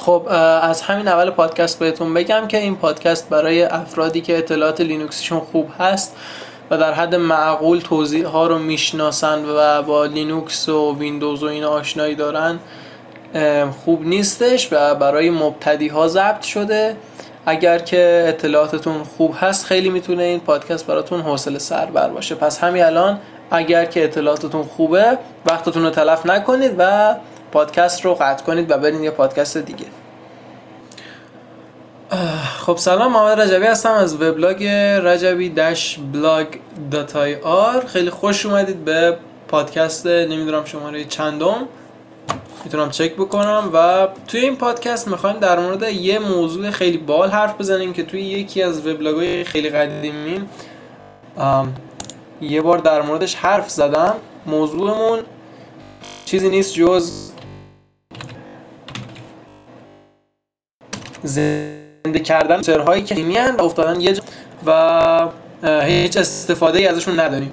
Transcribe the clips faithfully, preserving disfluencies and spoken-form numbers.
خب از همین اول پادکست بهتون بگم که این پادکست برای افرادی که اطلاعات لینوکسشون خوب هست و در حد معقول توضیح ها رو میشناسن و با لینوکس و ویندوز و اینا آشنایی دارن خوب نیستش و برای مبتدی ها ضبط شده. اگر که اطلاعاتتون خوب هست خیلی میتونه این پادکست براتون حوصله سربر باشه. پس همین الان اگر که اطلاعاتتون خوبه وقتتون رو تلف نکنید و پادکست رو قطع کنید و برید یه پادکست دیگه. خب سلام، محمد رجبی هستم از وبلاگ رجبی داش بلاگ دات آی آر. خیلی خوش اومدید به پادکست نمیدونم شماره چندم، میتونم چک بکنم. و توی این پادکست میخوایم در مورد یه موضوع خیلی باحال حرف بزنیم که توی یکی از وبلاگ‌های خیلی قدیمی یه بار در موردش حرف زدم. موضوعمون چیزی نیست جز زنده کردن سرهایی که همی هن و افتادن یه جا و هیچ استفاده ای ازشون نداریم.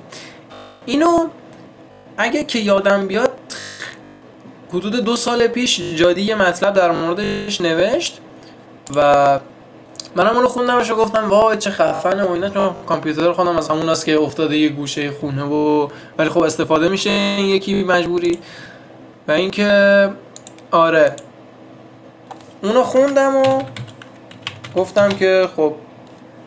اینو اگه که یادم بیاد حدود دو سال پیش جادی یه مطلب در موردش نوشت و منم اونو خوندمش و گفتم وای چه خفنه و اینا، چون کامپیوتر خودم از همون هست که افتاده یه گوشه خونه و ولی خب استفاده میشه یکی مجبوری. و اینکه آره اونو خوندم و گفتم که خب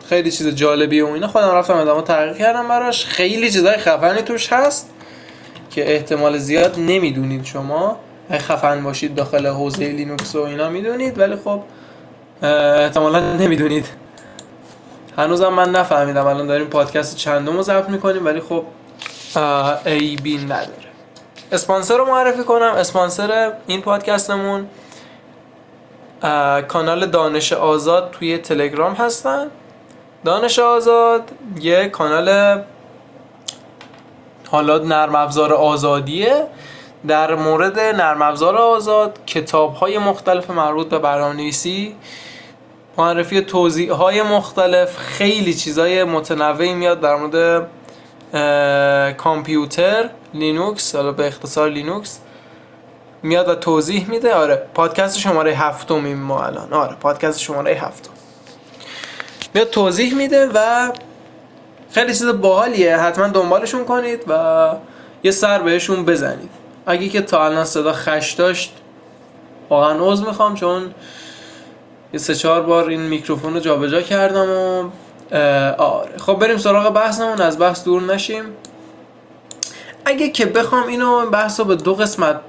خیلی چیز جالبیه و اینا. خودم رفتم ادامه تحقیق کردم براش، خیلی چیزای خفنی توش هست که احتمال زیاد نمیدونید شما، اگه خفن باشید داخل حوزه لینوکس و اینا میدونید ولی خب احتمالا نمیدونید. هنوزم من نفهمیدم الان داریم پادکست چندم رو ضبط میکنیم ولی خب عیبی نداره. اسپانسر رو معرفی کنم. اسپانسر این پادکستمون کانال دانش آزاد توی تلگرام هستن. دانش آزاد یه کانال حالا نرم افزار آزادیه. در مورد نرم افزار آزاد کتاب‌های مختلف مربوط به برنامه‌نویسی، معرفی توضیح‌های مختلف، خیلی چیزای متنوعی میاد در مورد کامپیوتر، لینوکس، حالا به اختصار لینوکس میاد و توضیح میده. آره پادکست شماره هفتم این ما الان. آره پادکست شماره هفتم میاد توضیح میده و خیلی چیز باحالیه، حتما دنبالشون کنید و یه سر بهشون بزنید. اگه که تا الان صدا خش داشت واقعا عذر میخوام، چون یه سه چهار بار این میکروفون رو جابجا کردم و آره. خب بریم سراغ بحثمون، از بحث دور نشیم. اگه که بخوام اینو بحثو به دو قسمت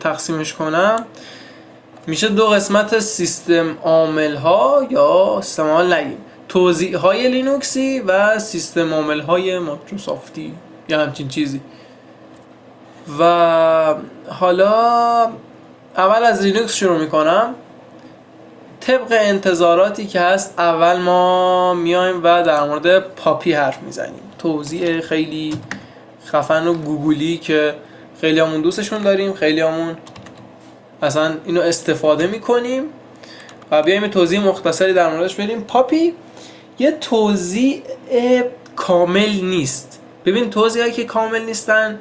تقسیمش کنم میشه دو قسمت سیستم عامل ها یا سیستم عامل نگیم، توزیع های لینوکسی و سیستم عامل های مایکروسافتی یا همچین چیزی. و حالا اول از لینوکس شروع میکنم. طبق انتظاراتی که هست اول ما میایم و در مورد پاپی حرف میزنیم. توضیح خیلی خفن و گوگلی که خیلی همون دوستشون داریم، خیلی همون اصلا اینو استفاده میکنیم و بیایم توضیح مختصری در موردش بریم. پاپی یه توضیح کامل نیست. ببین توضیحایی که کامل نیستن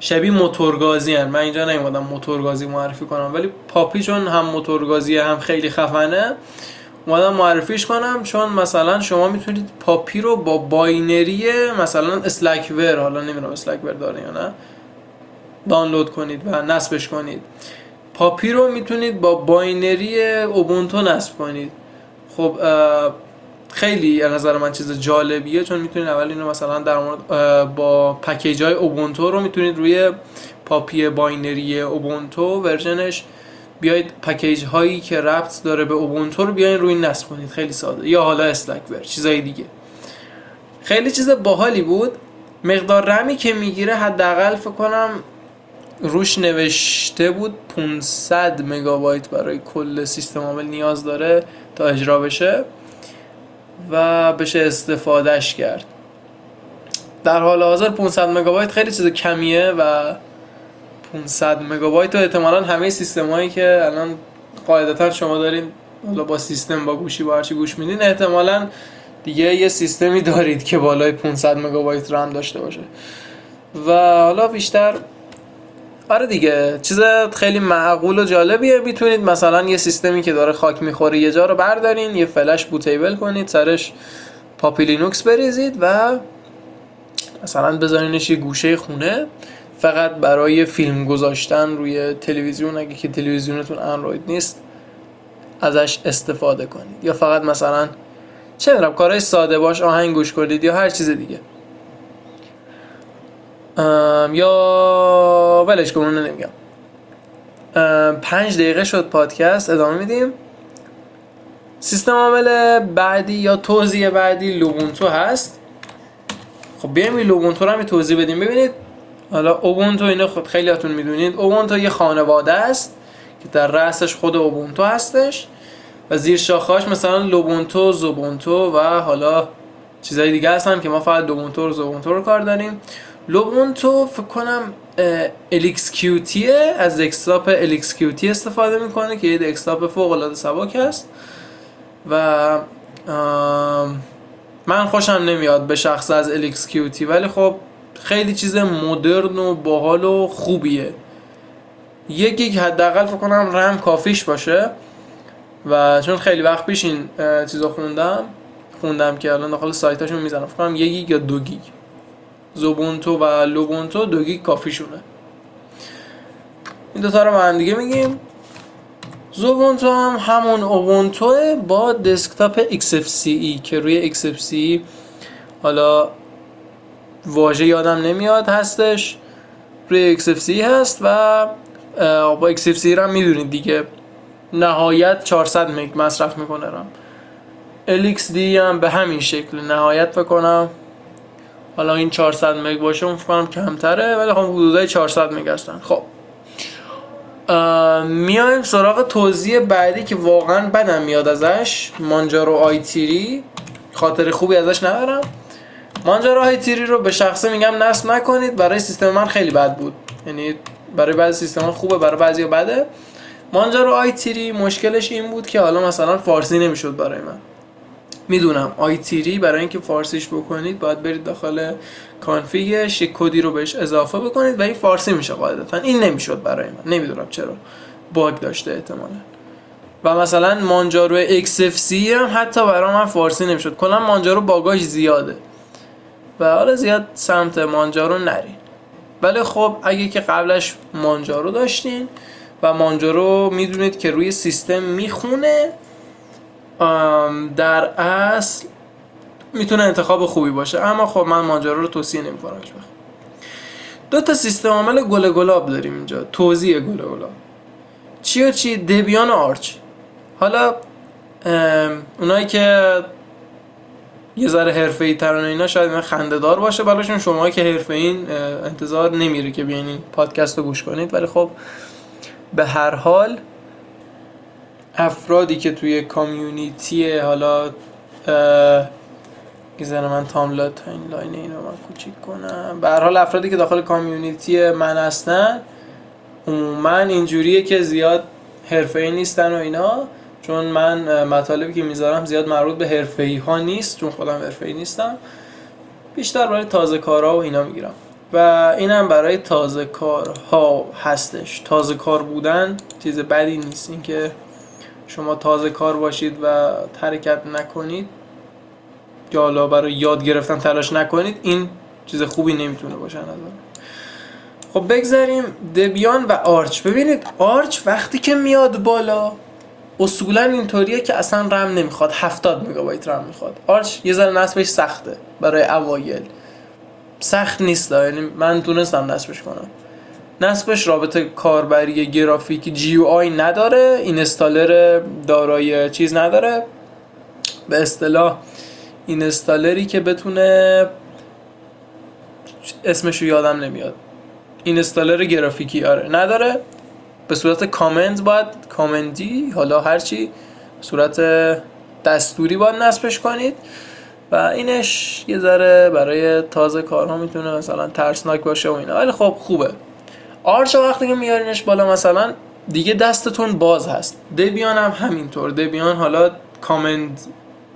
شبیه موتورگازی هن. من اینجا نیومدم موتورگازی معرفی کنم ولی پاپی چون هم موتورگازیه هم خیلی خفنه اومدم معرفیش کنم. چون مثلا شما میتونید پاپی رو با باینری مثلا اسلکور، حالا نمیدونم اسلکور داره یا نه، دانلود کنید و نصبش کنید. پاپی رو میتونید با باینری اوبونتو نصب کنید. خب خیلی از نظر من چیز جالبیه چون میتونید اول اینو مثلا در مورد با پکیج‌های اوبونتو رو میتونید روی پاپی باینری اوبونتو ورژنش بیاید پکیج هایی که ربط داره به اوبونتو رو بیاین روی نصب کنید، خیلی ساده. یا حالا اسلکور، چیزای دیگه. خیلی چیز باحالی بود. مقدار رمی که میگیره حداقل فکر کنم روش نوشته بود پانصد مگابایت برای کل سیستم عامل نیاز داره تا اجرا بشه و بشه استفادهش کرد. در حال حاضر پانصد مگابایت خیلی چیز کمیه و پانصد مگابایت و احتمالاً همه سیستمایی که الان قاعدتاً شما دارین با سیستم با گوشی با هرچی گوش میدین احتمالاً دیگه یه سیستمی دارید که بالای پانصد مگابایت رم داشته باشه. و حالا بیشتر آره دیگه، چیز خیلی معقول و جالبیه. میتونید مثلا یه سیستمی که داره خاک میخوره یه جا رو بردارین، یه فلش بوتیبل کنید، سرش پاپی لینوکس بریزید و مثلا بذارینش یه گوشه خونه فقط برای فیلم گذاشتن روی تلویزیون، اگه که تلویزیونتون اندروید نیست ازش استفاده کنید، یا فقط مثلا چه می‌دونم کارهای ساده باش آهنگ گوش کنید یا هر چیز دیگه. ام یا ولش کن، اونو نمیگم. پنج دقیقه شد پادکست، ادامه میدیم. سیستم عامل بعدی یا توضیح بعدی لوبونتو هست. خب بیایم این لوبونتو رو هم توضیح بدیم. ببینید حالا اوبونتو اینو خود خیلیاتون میدونید، اوبونتو یه خانواده است که در رأسش خود اوبونتو هستش و زیر شاخه‌اش مثلا لوبونتو، زوبونتو و حالا چیزای دیگه هستن که ما فقط لوبونتو و زوبونتو رو کار داریم. لوبونتو فکر کنم الیکس کیوتی، از اکستاپ الیکس کیوتی استفاده میکنه که یه اکستاپ فوق العاده سبک است و من خوشم نمیاد به شخص از الیکس کیوتی، ولی خب خیلی چیز مدرن و باحال و خوبیه. یک گیگ حداقل فکر کنم رم کافیش باشه و چون خیلی وقت پیش این چیزا خوندم خوندم که الان داخل سایتاشون میزنم، فکر کنم یک گیگ یا دو گیگ. زوبونتو و لوبونتو دو گیگ کافیشونه. این دوتا رو با هم دیگه میگیم. زوبونتو هم همون اوبونتوه با دسکتاپ ایکس اف سی ای که روی ایکس اف سی ای حالا واژه یادم نمیاد هستش، روی ایکس اف سی ای هست و با ایکس اف سی ای رو میدونید دیگه نهایت چهارصد مگ مصرف میکنه رم. الیکس دی هم به همین شکل نهایت بکنم، حالا این چهارصد مگ باشه اون فکرم کمتره ولی خب حدودای چهارصد مگ هستن. خب میایم سراغ توضیح بعدی که واقعا بدم میاد ازش، منجارو آی تیری. خاطر خوبی ازش ندارم. منجارو آی تیری رو به شخصه میگم نصب نکنید، برای سیستم من خیلی بد بود، یعنی برای بعضی سیستم خوبه برای بعضی بده. منجارو آی تیری مشکلش این بود که حالا مثلا فارسی نمیشد برای من. میدونم آی تیری برای اینکه فارسیش بکنید باید برید داخل کانفیگش یک کدی رو بهش اضافه بکنید و این فارسی میشه قاعدتا، این نمیشد برای من، نمیدونم چرا باگ داشته احتمالا. و مثلا منجارو ایکس اف سی هم حتی برای من فارسی نمیشد، کلا منجارو باگاش زیاده و حالا زیاد سمت منجارو نرین. ولی خب اگه که قبلش منجارو داشتین و منجارو میدونید که روی سیستم میخونه، در اصل میتونه انتخاب خوبی باشه، اما خب من منجارو رو توصیه نمیکنم. دو تا سیستم عامل گل گلاب داریم اینجا، توزیع گل گلاب چی و چی؟ دبیان و آرچ. حالا اونایی که یه ذره حرفه‌ای ترن اینا شاید خنده دار باشه براشون، شما که حرفه‌این انتظار نمیره که بیاین این پادکست رو گوش کنید، ولی خب به هر حال افرادی که توی کامیونیتی حالا گذر من تاملا تاین لاین اینو من کوچیک کنم، به هر حال افرادی که داخل کامیونیتی من هستن عموما اینجوریه که زیاد حرفه‌ای نیستن و اینا، چون من مطالبی که میذارم زیاد مربوط به حرفه‌ای ها نیست چون خودم حرفه‌ای نیستم، بیشتر برای تازه کارها و اینا میگیرم و اینم برای تازه کارها هستش. تازه کار بودن چیز بدی نیست، این که شما تازه کار باشید و حرکت نکنید یا حالا برای یاد گرفتن تلاش نکنید، این چیز خوبی نمیتونه باشه نظرم. خب بگذاریم دبیان و آرچ. ببینید آرچ وقتی که میاد بالا اصولا اینطوریه که اصلا رم نمیخواد، هفتاد مگابایت رم میخواد. آرچ یه ذره نصبش سخته، برای اوایل سخت نیست، یعنی من تونستم نصبش کنم. نصبش رابطه کاربری گرافیک جی یو آی نداره، اینستالر دارای چیز نداره، به اصطلاح اینستالری که بتونه، اسمشو یادم نمیاد، اینستالر گرافیکی آره نداره. به صورت کامنت باید، کامنتی حالا هرچی به صورت دستوری باید نصبش کنید و اینش یه ذره برای تازه کارها میتونه مثلا ترسناک باشه و اینا، ولی خب خوبه. آرچ وقتی که میارینش بالا مثلا دیگه دستتون باز هست. دبیان هم همینطور، دبیان حالا کامنت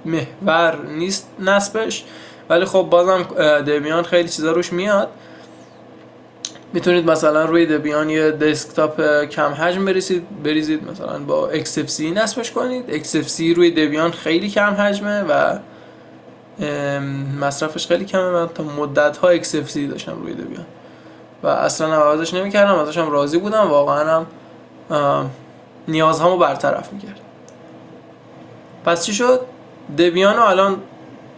محور نیست نصبش، ولی خب بازم دبیان خیلی چیزا روش میاد میتونید مثلا روی دبیان یه دسکتاپ کم حجم بریزید بریزید مثلا با ایکس اف سی ای نصبش کنید. ایکس اف سی ای روی دبیان خیلی کم حجمه و مصرفش خیلی کمه. من تا مدت ها ایکس اف سی ای داشتم روی دبیان و اصلا عوضش نمیکردم، ازش هم راضی بودم، واقعا هم نیازهامو برطرف میکرد. پس چی شد؟ دبیانو الان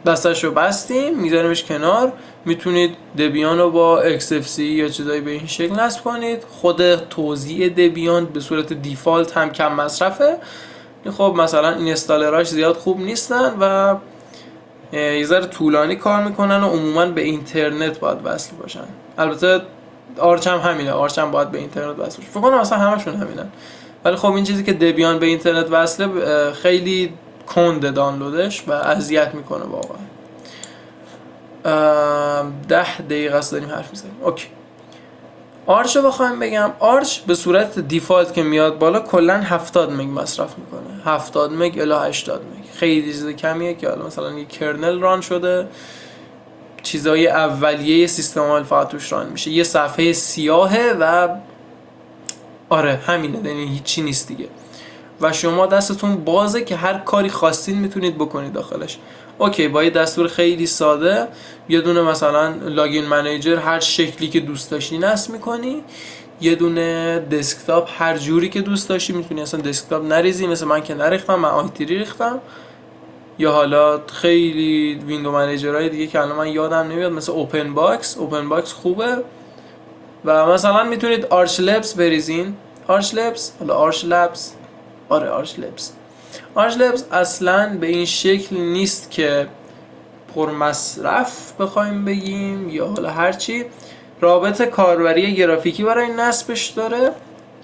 دستش رو بستیم، میذاریمش کنار. میتونید دبیان رو با ایکس اف سی ای یا چیزایی به این شکل نصب کنید. خود توزیع دبیان به صورت دیفالت هم کم مصرفه. خب مثلا اینستالراش زیاد خوب نیستن و یه ذره طولانی کار میکنن و عموما به اینترنت باید وصل باشن. البته آرچ هم همینه، آرچ هم باید به اینترنت وصل باشن. فکر کنم مثلا همشون همینن. ولی خب این چیزی که دبیان به اینترنت وصله خیلی کنده دانلودش و اذیت میکنه واقعا. ده دقیقه است داریم حرف میزنیم. اوکی، آرچ رو بخوایم بگم، آرچ به صورت دیفالت که میاد بالا کلا هفتاد مگ مصرف میکنه، هفتاد مگ الی هشتاد مگ. خیلی چیز کمیه که حالا مثلا یک کرنل ران شده، چیزای اولیه سیستم عامل فقط توش ران میشه، یه صفحه سیاهه و آره همینه، یعنی هیچی نیست دیگه و شما دستتون بازه که هر کاری خواستین میتونید بکنید داخلش. اوکی، با یه دستور خیلی ساده یه دونه مثلا لاگین منیجر هر شکلی که دوست داشتی نصب میکنی، یه دونه دسکتاپ هر جوری که دوست داشتی. میتونی اصلا دسکتاپ نریزی، مثل من که نریختم، من آیتری ریختم، یا حالا خیلی ویندو منیجرهای دیگه که الان من یادم نمیاد، مثل اوپن باکس. اوپن باکس خوبه و مثلا میتونید آرش لپس بریزین. آرش لپس، حالا آرش لپس، آره آرش لپس. آرش لپس اصلا به این شکل نیست که پرمصرف بخوایم بگیم یا حالا هرچی. رابط کاربری گرافیکی برای نصبش داره،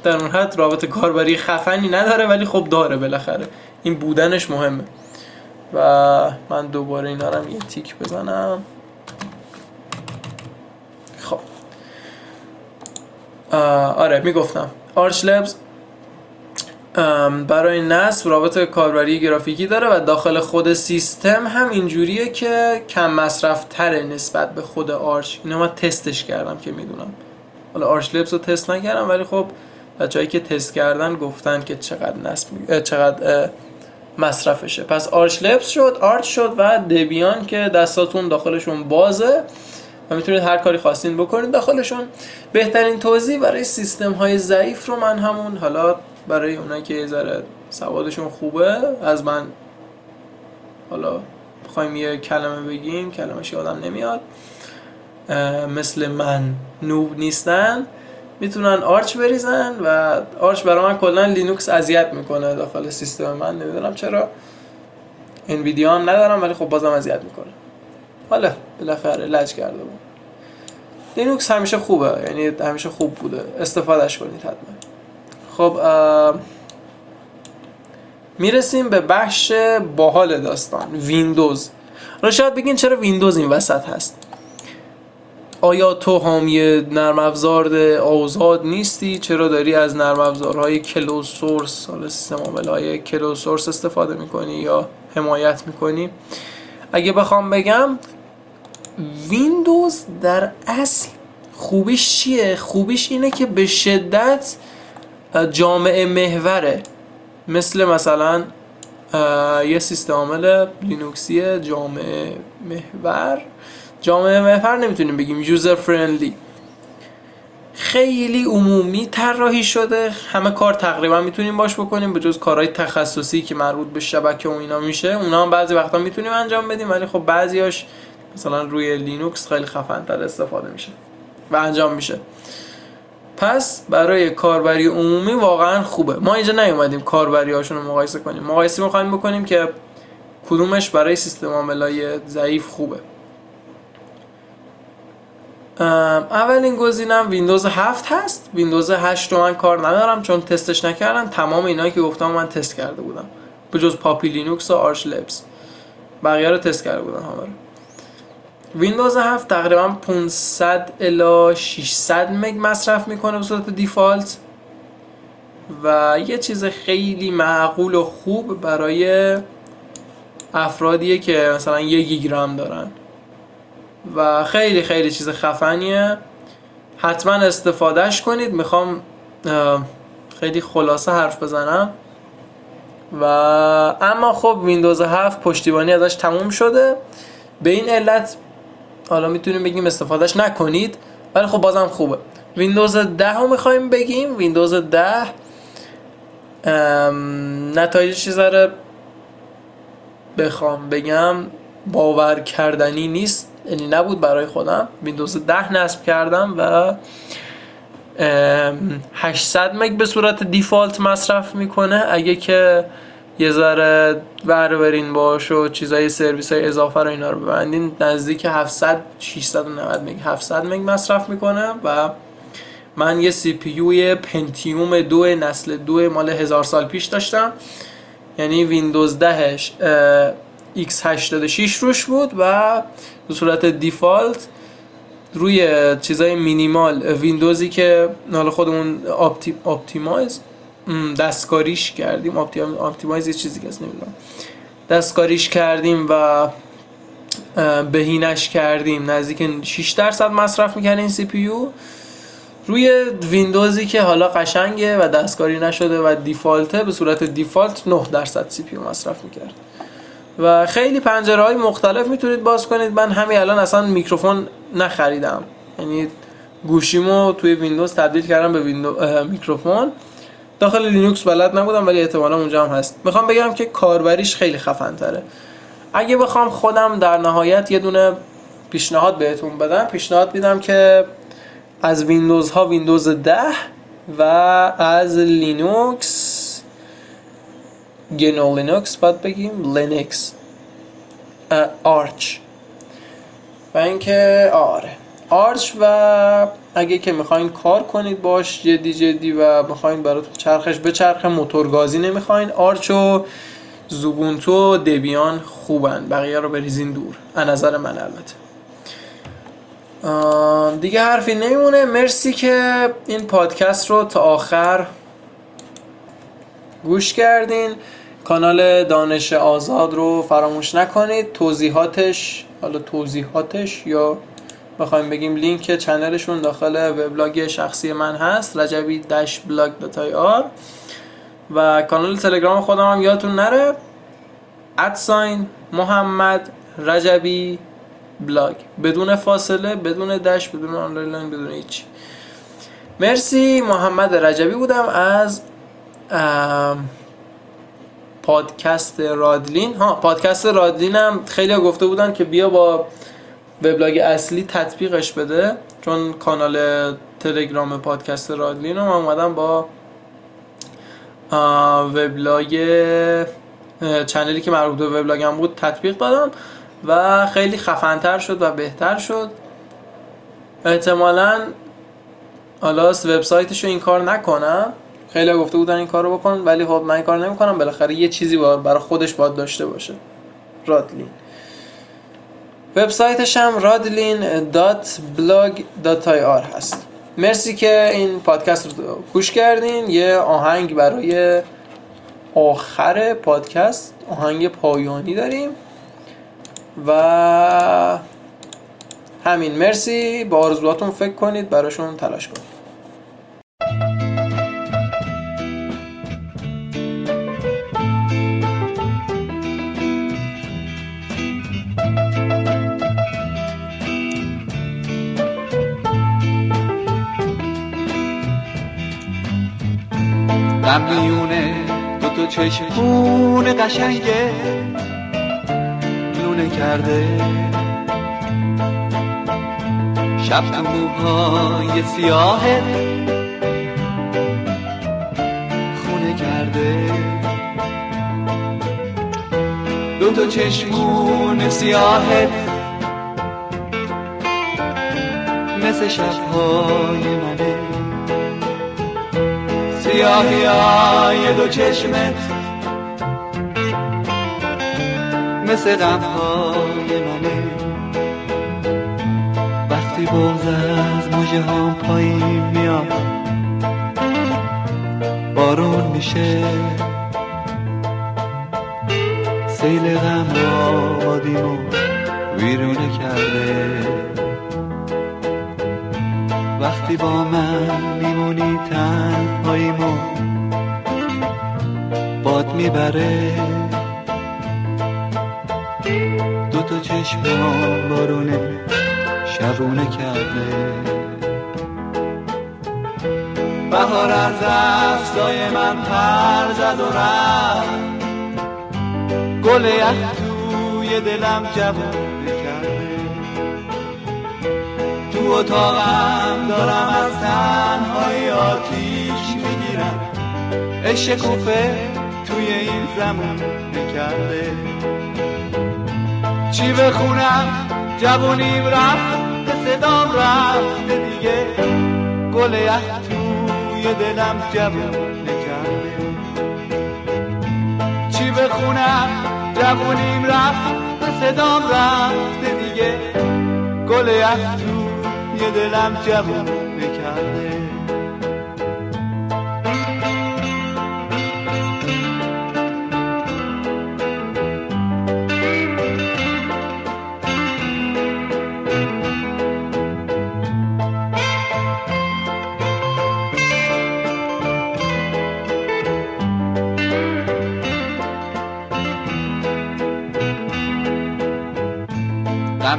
در اون حد رابط کاربری خفنی نداره ولی خب داره بالاخره، این بودنش مهمه. و من دوباره اینا رو یه تیک بزنم. خب آره میگفتم آرش لپس برای نصب رابط کاربری گرافیکی داره و داخل خود سیستم هم اینجوریه که کم مصرف تره نسبت به خود آرچ. اینو من تستش کردم که میدونم، حالا آرش لپس رو تست نکردم ولی خب بچه‌ای که تست کردن گفتن که چقدر نصب چقدر مصرفشه. پس آرش لپس شد، آرچ شد و دبیان که دستاتون داخلشون بازه و میتونید هر کاری خواستین بکنید داخلشون. بهترین توضیح برای سیستم های ضعیف رو من همون، حالا برای اونایی که یه ذره سوادشون خوبه از من، حالا بخوایم یه کلمه بگیم کلمش یادم نمیاد، مثل من نوب نیستن، میتونن آرچ بریزن. و آرچ برای من کلا لینوکس اذیت میکنه داخل سیستم من، نمیدونم چرا. انویدیا هم ندارم ولی خب بازم اذیت میکنه. حالا بالاخره لج کرده بود. لینوکس همیشه خوبه، یعنی همیشه خوب بوده، استفادهش کنید حتما. خب میرسیم به بخش باحال داستان، ویندوز. حالا شاید بگین چرا ویندوز این وسط هست؟ آیا تو حامی نرم افزار آزاد نیستی؟ چرا داری از نرم افزارهای کلوز سورس، حالا سیستم عامل‌های کلوز سورس استفاده میکنی یا حمایت میکنی؟ اگه بخوام بگم ویندوز در اصل خوبیش چیه؟ خوبیش اینه که به شدت جامعه محوره، مثل مثلا یه سیستم عامل لینوکسی جامعه محور. جامعه محور نمیتونیم بگیم، یوزر فرندلی، خیلی عمومی طراحی شده، همه کار تقریبا میتونیم باش بکنیم به جز کارهای تخصصی که مربوط به شبکه و اینا میشه. اونا هم بعضی وقتا میتونیم انجام بدیم ولی خب بعضیاش مثلا روی لینوکس خیلی خفن‌تر استفاده میشه و انجام میشه. پس برای کاربری عمومی واقعا خوبه. ما اینجا نیومدیم کاربری هاشون رو مقایسه کنیم، مقایسه میخوایم بکنیم که کدومش برای سیستم عاملای ضعیف خوبه. اولین گزینم ویندوز هفت هست. ویندوز هشت رو من کار ندارم چون تستش نکردم. تمام اینایی که گفتم من تست کرده بودم به جز پاپی لینوکس و آرش لپس، بقیه رو تست کرده بودم همه رو. ویندوز هفت تقریبا پانصد الی ششصد مگ مصرف میکنه به صورت دیفالت و یه چیز خیلی معقول و خوب برای افرادیه که مثلا یک گیگ رم دارن و خیلی خیلی چیز خفنیه. حتما استفادهش کنید. میخوام خیلی خلاصه حرف بزنم و اما خب ویندوز هفت پشتیبانی ازش تموم شده، به این علت حالا میتونیم بگیم استفادهش نکنید، ولی خب بازم خوبه. ویندوز ده رو میخوایم بگیم، ویندوز ده نتایجش یه ذره بخوام بگم باور کردنی نیست، یعنی نبود برای خودم. ویندوز ده نصب کردم و هشتصد مگ به صورت دیفالت مصرف میکنه. اگه که یه ذره ور برین باش و چیزای سرویس های اضافه رو اینا رو ببندین، نزدیک هفتصد ششصد و نود مگ هفتصد مگ مصرف میکنه. و من یه سی پی یو پنتیوم دو نسل دو مال هزار سال پیش داشتم، یعنی ویندوز دهش ایکس هشتاد و شش روش بود و به صورت دیفالت روی چیزای مینیمال ویندوزی که حالا خودمون آپتی... آپتیمایز دستکاریش کردیم، آپتی... آپتیمایز یه چیزی که اصلا نمیدونم، دستکاریش کردیم و بهینش کردیم، نزدیک شش درصد مصرف میکنه این سی پی یو روی ویندوزی که حالا قشنگه و دستکاری نشده و دیفالته، به صورت دیفالت نه درصد سی پی یو مصرف میکرد. و خیلی پنجره های مختلف میتونید باز کنید. من همین الان اصلا میکروفون نخریدم، یعنی گوشیمو توی ویندوز تبدیل کردم به ویندو... میکروفون. داخل لینوکس بلد نبودم ولی احتمالا اونجا هم هست. میخوام بگم که کاربریش خیلی خفن تره. اگه بخوام خودم در نهایت یه دونه پیشنهاد بهتون بدم، پیشنهاد میدم که از ویندوز ها ویندوز ده و از لینوکس گنو لینوکس باید بگیم لینوکس آرچ و اینکه آره آرچ. و اگه که میخواین کار کنید باش جدی جدی و میخواین براتون چرخش به چرخ موتورگازی نمیخواین، آرچ و زوبونتو دبیان خوبن، بقیه رو بریزین دور از نظر من. البته دیگه حرفی نمیمونه. مرسی که این پادکست رو تا آخر گوش کردین. کانال دانش آزاد رو فراموش نکنید. توضیحاتش حالا توضیحاتش یا بخوایم بگیم لینک چنلشون داخل وبلاگ شخصی من هست، رجبی داش بلاگ آر. و کانال تلگرام خودم هم یادتون نره، ادساین محمد رجبی بلاگ، بدون فاصله، بدون دش، بدون آنلاین، بدون هیچ. مرسی. محمد رجبی بودم از پادکست رادلین. ها پادکست رادلین هم خیلی گفته بودن که بیا با وبلاگ اصلی تطبیقش بده، چون کانال تلگرام پادکست رادلین رو اومدم با وبلاگ چنلی که مربوط به وبلاگم بود تطبیق دادم و خیلی خفن‌تر شد و بهتر شد. احتمالاً حالا وبسایتشو این کار نکنم، خیلی گفته بودن این کارو بکن ولی خب من این کارو نمی‌کنم. بالاخره یه چیزی برای خودش باید داشته باشه. رادلین وبسایتش هم رادلین دات بلاگ دات آی آر هست. مرسی که این پادکست رو گوش کردین. یه آهنگ برای آخر پادکست، آهنگ پایانی داریم و همین. مرسی. با آرزوهاتون فکر کنید، براشون تلاش کنید. قبلیونه دو تا چشمون قشنگه کرده، شب تو موهای سیاهه خونه کرده، دو تا چشمون سیاهه مثل شبهای منه، سیاهی های دو چشمت مثل غمهای منه، وقتی بغض از موجه هم پایین میاد بارون میشه، سیل غم آبادیمو ویرونه کرده. وقتی با من میمونی تنهاییمو باد میبره، دوتا چشمم بارونه شبونه کرده. بهار از افزای من پر زد و رفت، گل یخ توی دلم جوونه کرده. تو اتاقم دارم از تنهای آتیش میگیرم، عشق کوفه توی این زمونه کرده. چی بخونم جوونیم رفت، صدام رفته دیگه، گل یخ توی دلم جوونه کرده. چی بخونم جوونیم رفت، صدام رفته دیگه، گل یخ توی دلم جوونه کرده.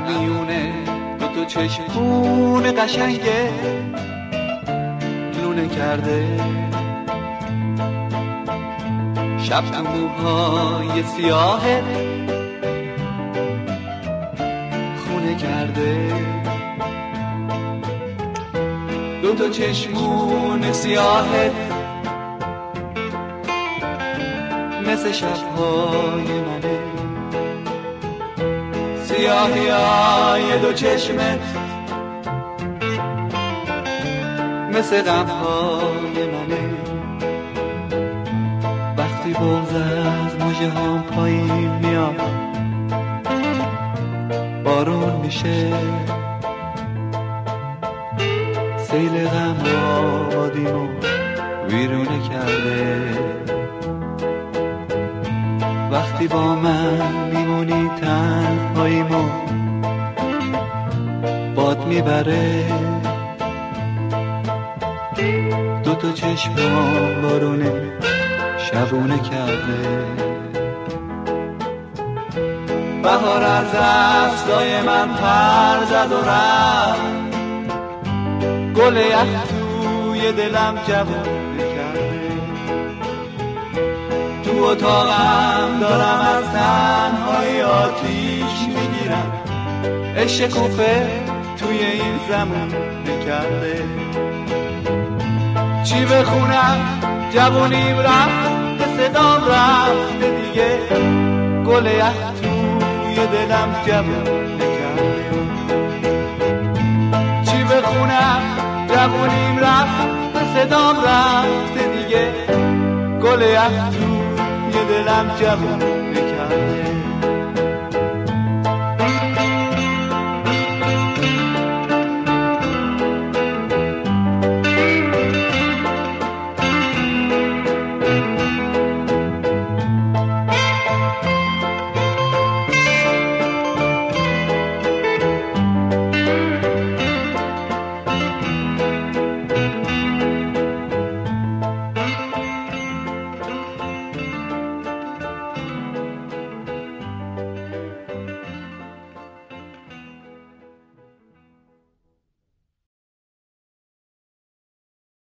میونه دوتا چشمون قشنگه لونه کرده، شب تو موهای سیاهه خونه کرده. دوتا چشمون سیاهه مثل شبهای منه، سیاهی های دو چشمت مثل غمهای منه. وقتی بغض از موجه هم پایین میاد بارون میشه، سیل غم آبادیمو ویرونه کرده. وقتی با من میمونی تنهاییمو باد میبره، دوتا چشمم بارونه شبونه کرده. بهار از افزای من پر زد و رفت، گل یخ توی دلم جوونه کرده. تو اتاقم دارم از تنهای آتیش میگیرم، عشق کوفه توی این زمونه کرده. چی بخونم جوونیم رفت، صدام رفته دیگه، گل یخ توی دلم جوونه کرده. چی بخونم جوونیم رفت، صدام رفته دیگه، گل یخ توی دلم جوونه کرده.